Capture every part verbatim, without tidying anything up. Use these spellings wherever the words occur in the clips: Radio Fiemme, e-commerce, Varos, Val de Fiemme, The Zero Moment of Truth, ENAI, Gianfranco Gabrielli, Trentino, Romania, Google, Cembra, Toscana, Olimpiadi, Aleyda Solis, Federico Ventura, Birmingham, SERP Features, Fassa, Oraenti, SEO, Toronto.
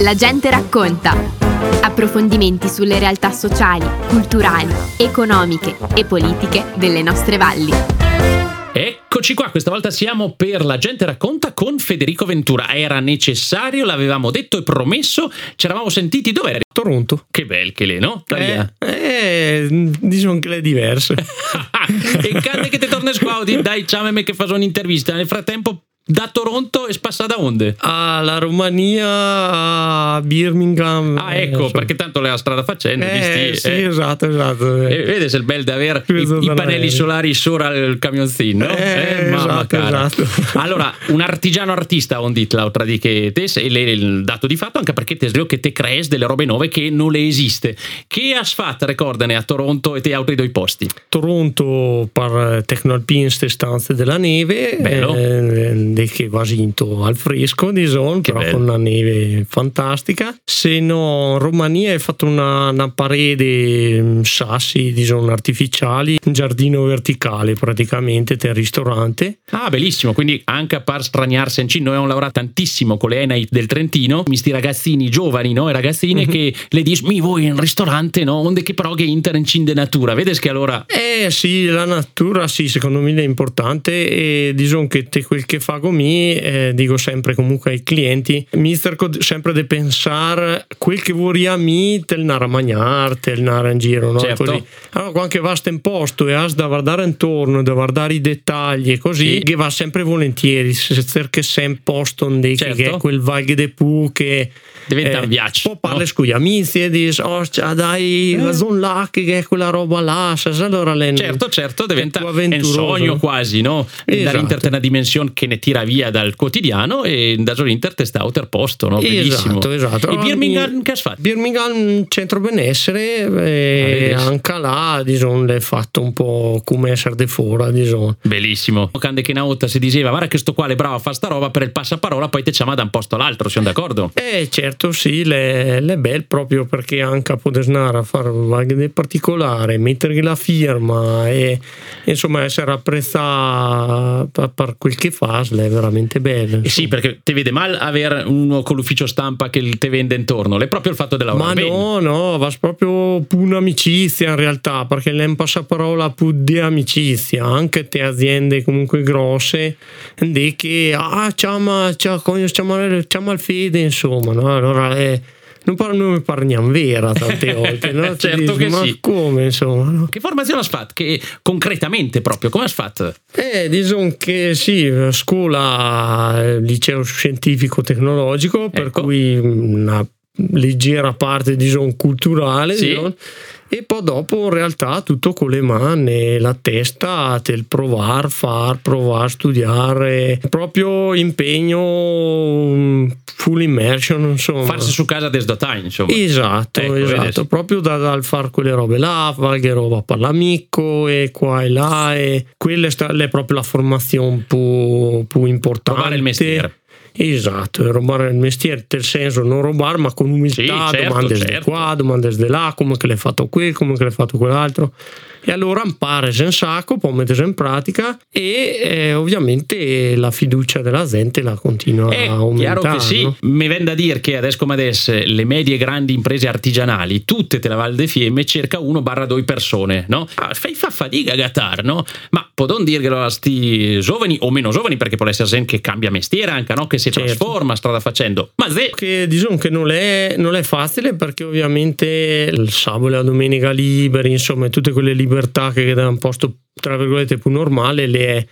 La gente racconta. Approfondimenti sulle realtà sociali, culturali, economiche e politiche delle nostre valli. Eccoci qua, questa volta siamo per La gente racconta con Federico Ventura. Era necessario, l'avevamo detto e promesso, ci eravamo sentiti dov'era? Toronto. Che bel che lei, no? Eh, eh, diciamo che è diverso. E canne che te tornes qua, dai, ciao me che fa un'intervista. Nel frattempo da Toronto è passata onde? Alla Romania, a Birmingham. Ah, ecco, eh, perché tanto la strada facendo. Eh, visti, sì, eh. esatto, esatto. Eh. E vede se il bel da avere i, i pannelli solari sopra il camionzino. Eh, eh mamma esatto, cara. Esatto. Allora, un artigiano artista on dit l'altra di che te sei il dato di fatto, anche perché te svelo che te crees delle robe nuove che non le esiste. Che has fatto, ricordane, a Toronto e te altri due posti? Toronto per Tecnolpinste stanze della neve. Bello. Eh, che vasinto al fresco diciamo, però bello, con una neve fantastica. Se no, in Romania hai fatto una, una parete sassi diciamo, artificiali, un giardino verticale praticamente del ristorante. Ah, bellissimo, quindi anche a par straniarsi noi abbiamo lavorato tantissimo con le ENAI del Trentino, questi ragazzini giovani no? e ragazzine mm-hmm. che le dici mi vuoi in ristorante no? onde che però che intercin de natura, vedi che allora eh sì, la natura sì, secondo me è importante e diciamo che te quel che fa mi eh, dico sempre comunque ai clienti mi cerco sempre di pensare quel che vorrei mi te il magnar, te il in giro no? Certo. Così. Allora quando che vasta in posto e has da guardare intorno, da guardare i dettagli e così sì, che va sempre volentieri se cerchi sempre posto onde certo, che è quel valghe de pu che diventa eh, viaggio poi parli no? con gli amici e dici oh dai eh. la zona là che è quella roba là se allora le, certo certo diventa un sogno quasi no? Esatto, dall'inter una dimensione che ne tira via dal quotidiano e da solo Inter testa outer posto no? Bellissimo, esatto, esatto. E Birmingham che ha fatto? Birmingham centro benessere e ah, anche là diciamo l'hai fatto un po' come essere de fora diciamo. Bellissimo, quando che in auta si diceva guarda che sto qua è bravo a fare sta roba per il passaparola poi te chiama da un posto all'altro, siamo d'accordo? Eh certo sì, le, le bel proprio perché anche a Podesnara a fare del particolare mettergli la firma e insomma essere apprezzata per quel che fa è veramente bello. Sì, perché ti vede male avere uno con l'ufficio stampa che te vende intorno, è proprio il fatto della ma ben, no, no, va proprio un'amicizia in realtà, perché l'è un passaparola più di amicizia, anche te aziende comunque grosse, di che ah, ciao ma ciao, ciao Malfede, insomma, no? Allora è non, par- non parliamo vera tante volte no? Certo dici, che ma sì, come insomma no? Che formazione ha fatto? Che concretamente proprio come ha fatto? Eh diciamo che sì, scuola liceo scientifico tecnologico ecco, per cui una leggera parte diciamo culturale sì, diciamo, e poi dopo in realtà tutto con le mani, la testa del provare, far, provare, studiare, proprio impegno full immersion insomma, farsi su casa des da time insomma, esatto, ecco, esatto, vedessi, proprio dal da far quelle robe là, qualche roba per l'amico e qua e là e quella è proprio la formazione più, più importante, provare il mestiere. Esatto, rubare il mestiere nel senso non robar ma con umiltà sì, certo, domande certo, di qua, domande di là, come che l'hai fatto qui, come che l'hai fatto quell'altro e allora impari un sacco, poi mettesi in pratica e eh, ovviamente la fiducia della gente la continua eh, a aumentare. Chiaro che sì, no? Mi viene da dire che adesso come adesso le medie e grandi imprese artigianali tutte te la Val de Fiemme cerca uno barra due persone, no? Ah, fai fa fatica a gattar, no? Ma podon dirglielo a sti giovani o meno giovani perché può essere gente che cambia mestiere anche, no? Che si certo, trasforma strada facendo ma se... che diciamo che non è, non è facile perché ovviamente il sabato e la domenica liberi insomma tutte quelle libertà che da un posto tra virgolette più normale le è,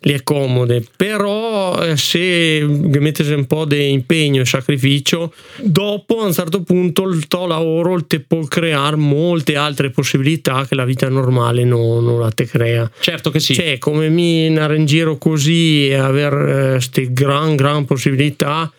le è comode però se mettesi un po' di impegno e sacrificio dopo a un certo punto il tuo lavoro te può creare molte altre possibilità che la vita normale non, non la te crea certo che sì, cioè come mi andare in giro così e avere queste eh, gran gran possibilità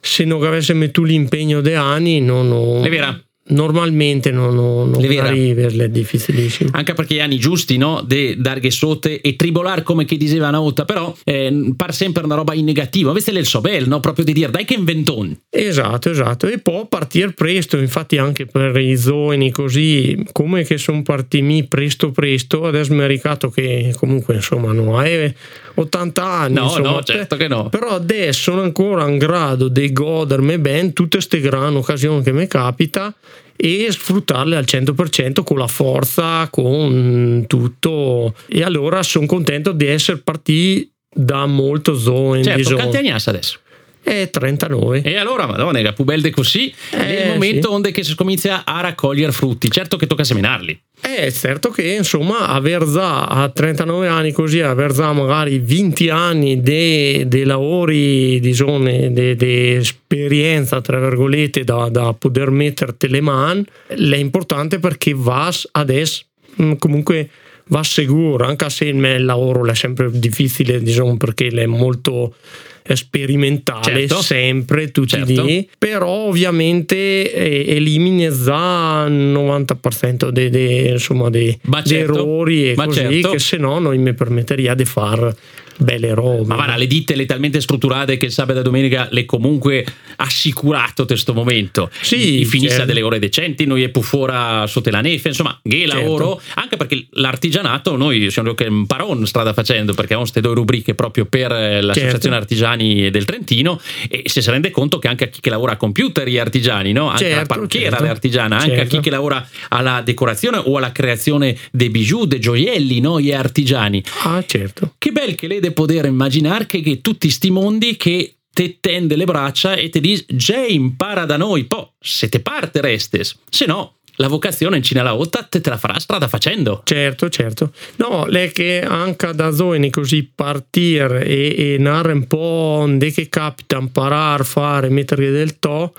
se non avessi messo l'impegno di anni non ho... è vero normalmente non, non, non arriverle è difficilissimo anche perché gli anni giusti no de darghe sotte e tribolare come che diceva Nauta però eh, par sempre una roba in negativo questo è il so bel no proprio di dire dai che inventon esatto esatto e può partire presto infatti anche per i zoini così come che sono partiti presto presto adesso mi è ricato che comunque insomma no è ottanta anni, no, insomma, no, certo che no. Però adesso sono ancora in grado di godermi ben tutte ste gran occasioni che mi capita e sfruttarle al cento per cento con la forza, con tutto, e allora sono contento di essere partito da molto zone in certo, bisogno. Quanti anni hai adesso? È trentanove. E allora, madonna, era più bella così, eh, è il momento sì. Onde che si comincia a raccogliere frutti, certo che tocca seminarli. Eh, certo che, insomma, aver già a trentanove anni così, aver già magari venti anni dei de lavori, diciamo, di de esperienza, tra virgolette, da, da poter mettere le mani, è importante perché vas adesso, comunque, va sicuro, anche se il lavoro è sempre difficile, diciamo, perché è molto sperimentale, certo. Sempre tutti certo. Lì, però ovviamente eh, elimini già il novanta per cento dei de, insomma dei certo. errori e ma così certo. Che se no non mi permetteria di far belle robe. Ma guarda, le ditte le talmente strutturate che il sabato e domenica le comunque assicurato questo momento. Sì, finisce certo. Delle ore decenti, noi è più fuori sotto la neve, insomma, che lavoro, certo. Anche perché l'artigianato noi siamo che un paron strada facendo perché abbiamo queste due rubriche proprio per l'associazione certo. Artigiani del Trentino, e se si rende conto che anche a chi che lavora a computer gli artigiani, no? Anche certo, la parrucchiera certo, l'artigiana, anche certo. A chi che lavora alla decorazione o alla creazione dei bijou, dei gioielli, no? Gli artigiani. Ah, certo. Che bel che lei deve poter immaginare che, che tutti sti mondi che te tende le braccia e te dice già impara da noi, po' se te parte restes, se no la vocazione in Cina la otta te, te la farà strada facendo. Certo, certo. No, lei che anche da zone così partire e, e narrare un po' onde che capita, imparare, fare, mettere del to,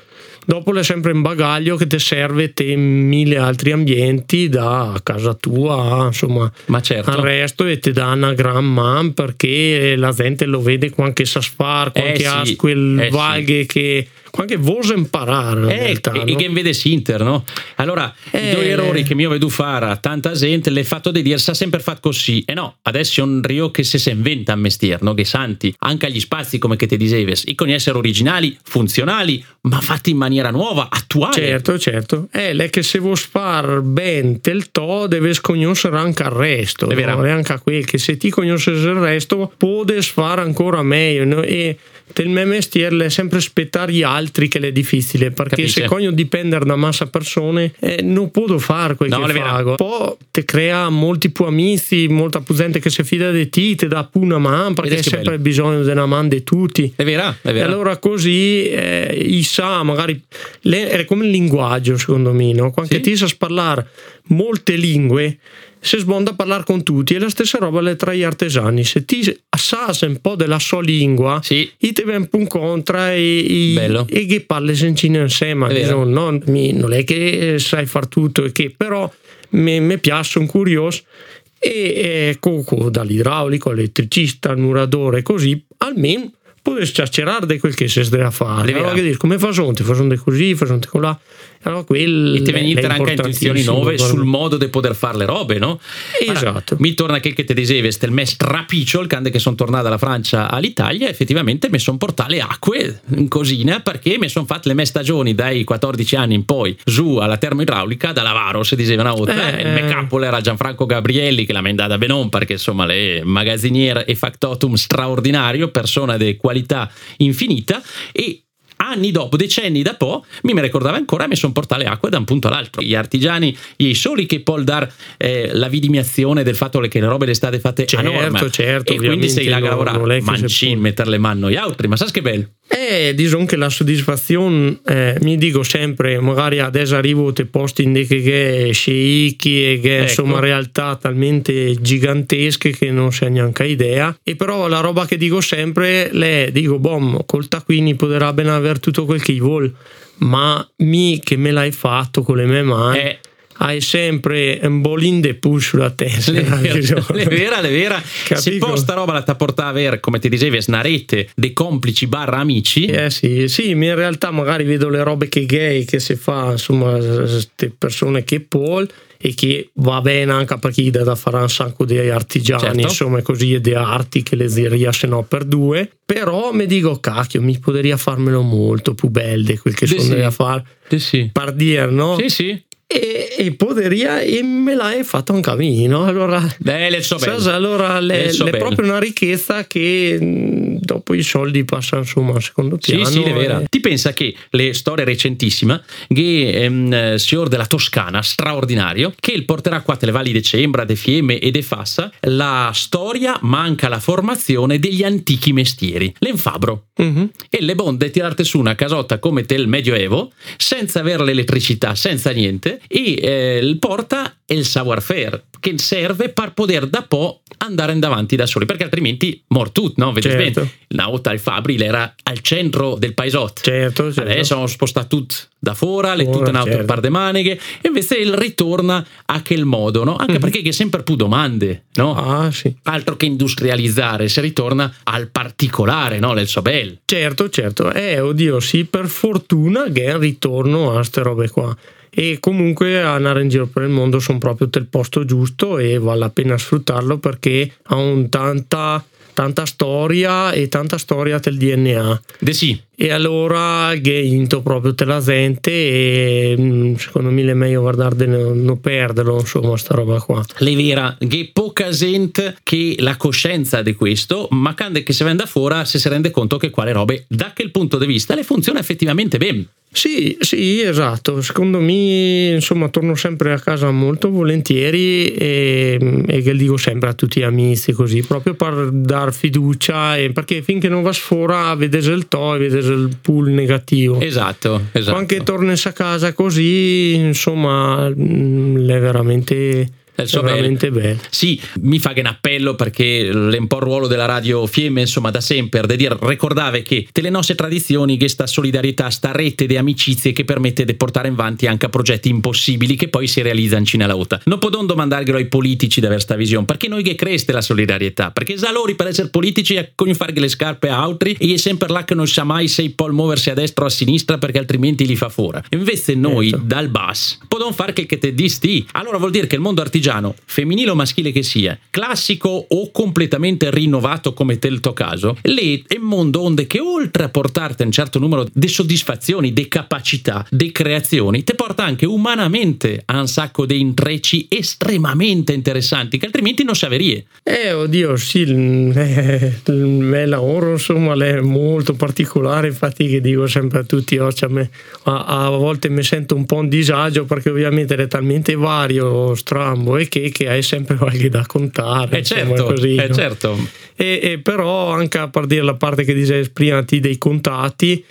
dopo è sempre un bagaglio che ti serve te in mille altri ambienti, da casa tua, insomma, ma certo. Al resto, e ti dà una gran man perché la gente lo vede quanche sa sfar, quanche eh ha sì, quel eh valghe sì. Che qualche voce imparare eh, realtà, e, no? E che vede s'inter, no? Allora eh, i due errori eh. che mi ho veduto fare a tanta gente l'è fatto di dire sa sempre fatto così e eh no, adesso è un rio che se si inventa a mestier, no? Che santi anche agli spazi come che te diceves i con essere originali, funzionali ma fatti in maniera nuova, attuale. Certo, certo. Eh, lei che se vuoi far ben del to deve conoscere anche il resto, è vero, no? E anche quel che se ti conosci il resto puoi fare ancora meglio, no? E del mio mestiere è sempre aspettare gli altri che è difficile perché capisce. Se cogno dipendere da massa persone eh, non posso fare quel no, che fago poi ti crea molti più amici, molta più gente che si fida di te, ti dà più una man perché hai sempre bello. Bisogno di una man di tutti, è vero, è vero. E allora così eh, i sa magari le, è come il linguaggio secondo me, no? Quando sì? Ti sa parlare molte lingue si sbonda a parlare con tutti, e la stessa roba le tra gli artesani, se ti assasi un po' della sua lingua sì. Ti viene un po' incontro e, e, e che parli sencino insieme è diciamo, non, mi, non è che sai far tutto e che, però mi piace, sono curioso e eh, dall'idraulico all'elettricista al muratore così almeno puoi scarcerare di quel che si deve fare, allora che dici, come fa sonte, fa sonte così, fa sonte colà. Allora, e ti venite anche intuizioni nuove sul modo di poter fare le robe, no? Esatto. Allora, mi torna che che te dicevi, stel me strapiccio il cande che sono tornata dalla Francia all'Italia, effettivamente mi sono portato le acque in cosina perché mi sono fatte le mie stagioni dai quattordici anni in poi su alla termoidraulica dalla Varos, diceva una volta, eh, eh. Il mio capo era Gianfranco Gabrielli che l'ha mandata benon perché insomma le magazziniere e factotum straordinario, persona di qualità infinita, e anni dopo, decenni da po', mi ricordava ancora mi sono portato le acque da un punto all'altro. Gli artigiani, gli soli che può dar eh, la vidimiazione del fatto che le robe le state fatte certo, a norma. Certo, e quindi sei là a lavorare, mancin, mettere le mani agli altri, ma sai che bello? Eh, diciamo che la soddisfazione, eh, mi dico sempre, magari adesso arrivo a posti in che sceicchi e che ecco. Insomma realtà talmente gigantesche che non si ha neanche idea, e però la roba che dico sempre, le dico, bom, col taccuini potrà ben aver tutto quel che vuol, ma mi che me l'hai fatto con le mie mani... Eh. Hai sempre un bolin de push sulla testa, le vera, le vera. Se poi sta roba la ti porta a avere, come ti dicevi, snarete dei complici barra amici. Eh sì, sì, in realtà magari vedo le robe che gay che si fa, insomma, queste persone che Paul e che va bene anche per chi da fare un sacco di artigiani, certo. Insomma, così e di arti che le zeria se no per due. Però mi dico, cacchio, mi poteria farmelo molto più belle quel che sono sì. A fare. Sì, sì. Per dire, no? Sì, sì. E, e poderia e me l'hai fatto un camino, allora, beh, so so, so, allora le, so le è proprio una ricchezza che mh, dopo i soldi passano insomma a secondo piano. Sì, sì, è vera. E... ti pensa che le storie recentissima che ehm, signor della Toscana straordinario che porterà qua le valli de Cembra, de Fiemme e de Fassa la storia, manca la formazione degli antichi mestieri, l'enfabro mm-hmm. e le bonde tirarte su una casotta come del Medioevo senza avere l'elettricità, senza niente, e eh, il porta è il savoir faire che serve per poter da po' andare in davanti da soli, perché altrimenti mortut, no? Vedete certo. Bene, una volta il Fabril era al centro del paesotto, certo, certo. Adesso hanno spostato tutto da fuori, le tutte in auto certo. Par de maniche, e invece il ritorna a quel modo, no? Anche mm. perché che sempre più domande, no? Ah, sì. Altro che industrializzare, si ritorna al particolare, no? Del so bel. Certo, certo, eh, oddio sì, per fortuna che è il ritorno a ste robe qua. E comunque andare in giro per il mondo sono proprio del posto giusto e vale la pena sfruttarlo perché ha un tanta tanta storia e tanta storia del D N A. De sì. E allora che into proprio te la gente e secondo me è meglio guardare non perderlo insomma sta roba qua. Le vera che poca gente che la coscienza di questo, ma quando che se vende fuori se si rende conto che quale robe da quel punto di vista le funziona effettivamente bene. Sì, sì, esatto. Secondo me, insomma, torno sempre a casa molto volentieri e, e che dico sempre a tutti gli amici così, proprio per dar fiducia e perché finché non va sfora vedete il to e vedete il pool negativo. Esatto, esatto. Quando anche torni a casa così, insomma, è veramente... So veramente bene. bene sì, mi fa che un appello perché è un po' il ruolo della Radio Fiemme insomma da sempre de dire ricordare che delle nostre tradizioni che sta solidarietà sta rete di amicizie che permette di portare in avanti anche a progetti impossibili che poi si realizzano in Cina la volta. Non posso domandarglielo ai politici di avere sta visione perché noi che creste la solidarietà perché salori per essere politici a farghe le scarpe a altri e è sempre là che non sa mai se i pol muoversi a destra o a sinistra perché altrimenti li fa fuori. Invece noi certo. Dal basso posso far che te disti allora vuol dire che il mondo artigiano femminile o maschile che sia, classico o completamente rinnovato come tel tuo caso, lì è un mondo onde che oltre a portarti un certo numero di soddisfazioni, di capacità, di creazioni, ti porta anche umanamente a un sacco di intrecci estremamente interessanti che altrimenti non saverie. Eh, oddio, sì, eh, il lavoro insomma è molto particolare, infatti che dico sempre a tutti, oh, cioè, me, a, a volte mi sento un po' un disagio perché ovviamente è talmente vario, strambo, e che, che hai sempre qualche da contare è insomma, certo, così, è no? Certo. E, e però anche a partire dalla parte che dice prima dei contatti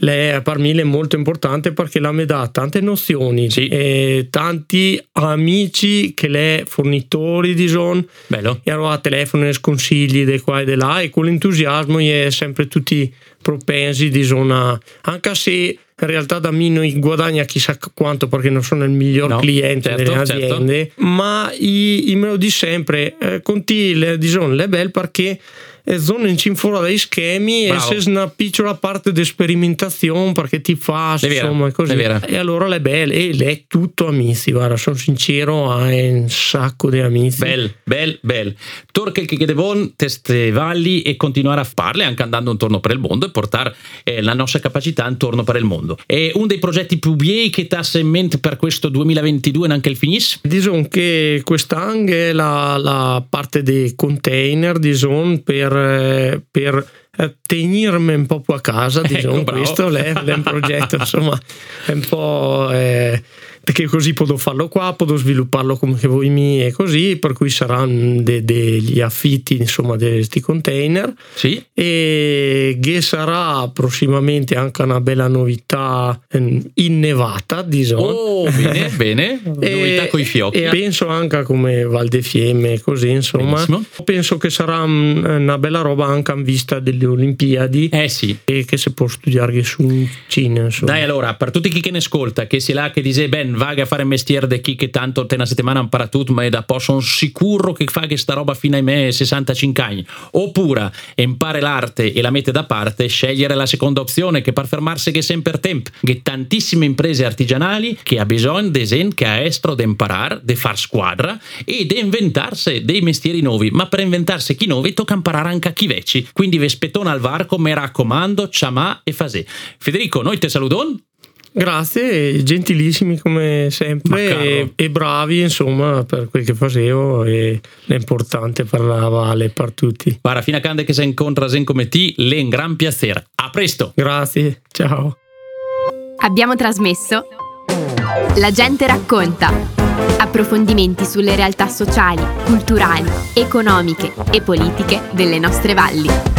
le, per me è molto importante perché la mi dà tante nozioni sì. E tanti amici che le fornitori di son bello. E allora telefono e sconsigli di qua e di là e con l'entusiasmo è sempre tutti propensi di zona anche se in realtà da me non guadagna chissà quanto perché non sono il miglior no, cliente certo, delle aziende certo. Ma i, i me lo di sempre eh, conti le, le belle perché sono incinfora dai schemi bravo. E se una piccola parte di sperimentazione perché ti fa è insomma vera, così vera. E allora le belle e le è tutto amici guarda sono sincero hai un sacco di amici bel bel bel torque il che devon teste valli e continuare a farle anche andando intorno per il mondo e portare eh, la nostra capacità intorno per il mondo. È uno dei progetti più bei che t'asse in mente per questo duemilaventidue anche il finis? Diciamo che quest'anno è la, la parte dei container diciamo, per, per tenermi un po' a casa diciamo, ecco, questo è un progetto insomma è un po' eh, che così posso farlo qua posso svilupparlo come che voi mi e così per cui saranno degli de affitti insomma di questi container sì. E che sarà prossimamente anche una bella novità innevata diciamo oh bene bene e, novità coi fiocchi e penso anche come Val de Fiemme così insomma benissimo. Penso che sarà una bella roba anche in vista delle Olimpiadi eh sì e che si può studiare su Cina insomma. Dai allora per tutti chi che ne ascolta che si là che dice ben vaga a fare mestiere de chi che tanto te una settimana impara tutto ma è da po' sono sicuro che fa che sta roba fino ai me sessantacinque anni oppure impare l'arte e la mette da parte scegliere la seconda opzione che per fermarsi che sempre tempo che tantissime imprese artigianali che ha bisogno de gente che ha estro de imparare de far squadra e de inventarsi dei mestieri nuovi ma per inventarsi chi nuovi tocca imparare anche a chi vecchi quindi vespettona al varco mi raccomando ciamà e fasè. Federico noi te saluton. Grazie, gentilissimi come sempre e, e bravi insomma per quel che facevo, e è importante parlare per tutti. Para fina cande che se incontra sen come ti, le un gran piacere. A presto. Grazie, ciao. Abbiamo trasmesso La gente racconta. Approfondimenti sulle realtà sociali, culturali, economiche e politiche delle nostre valli.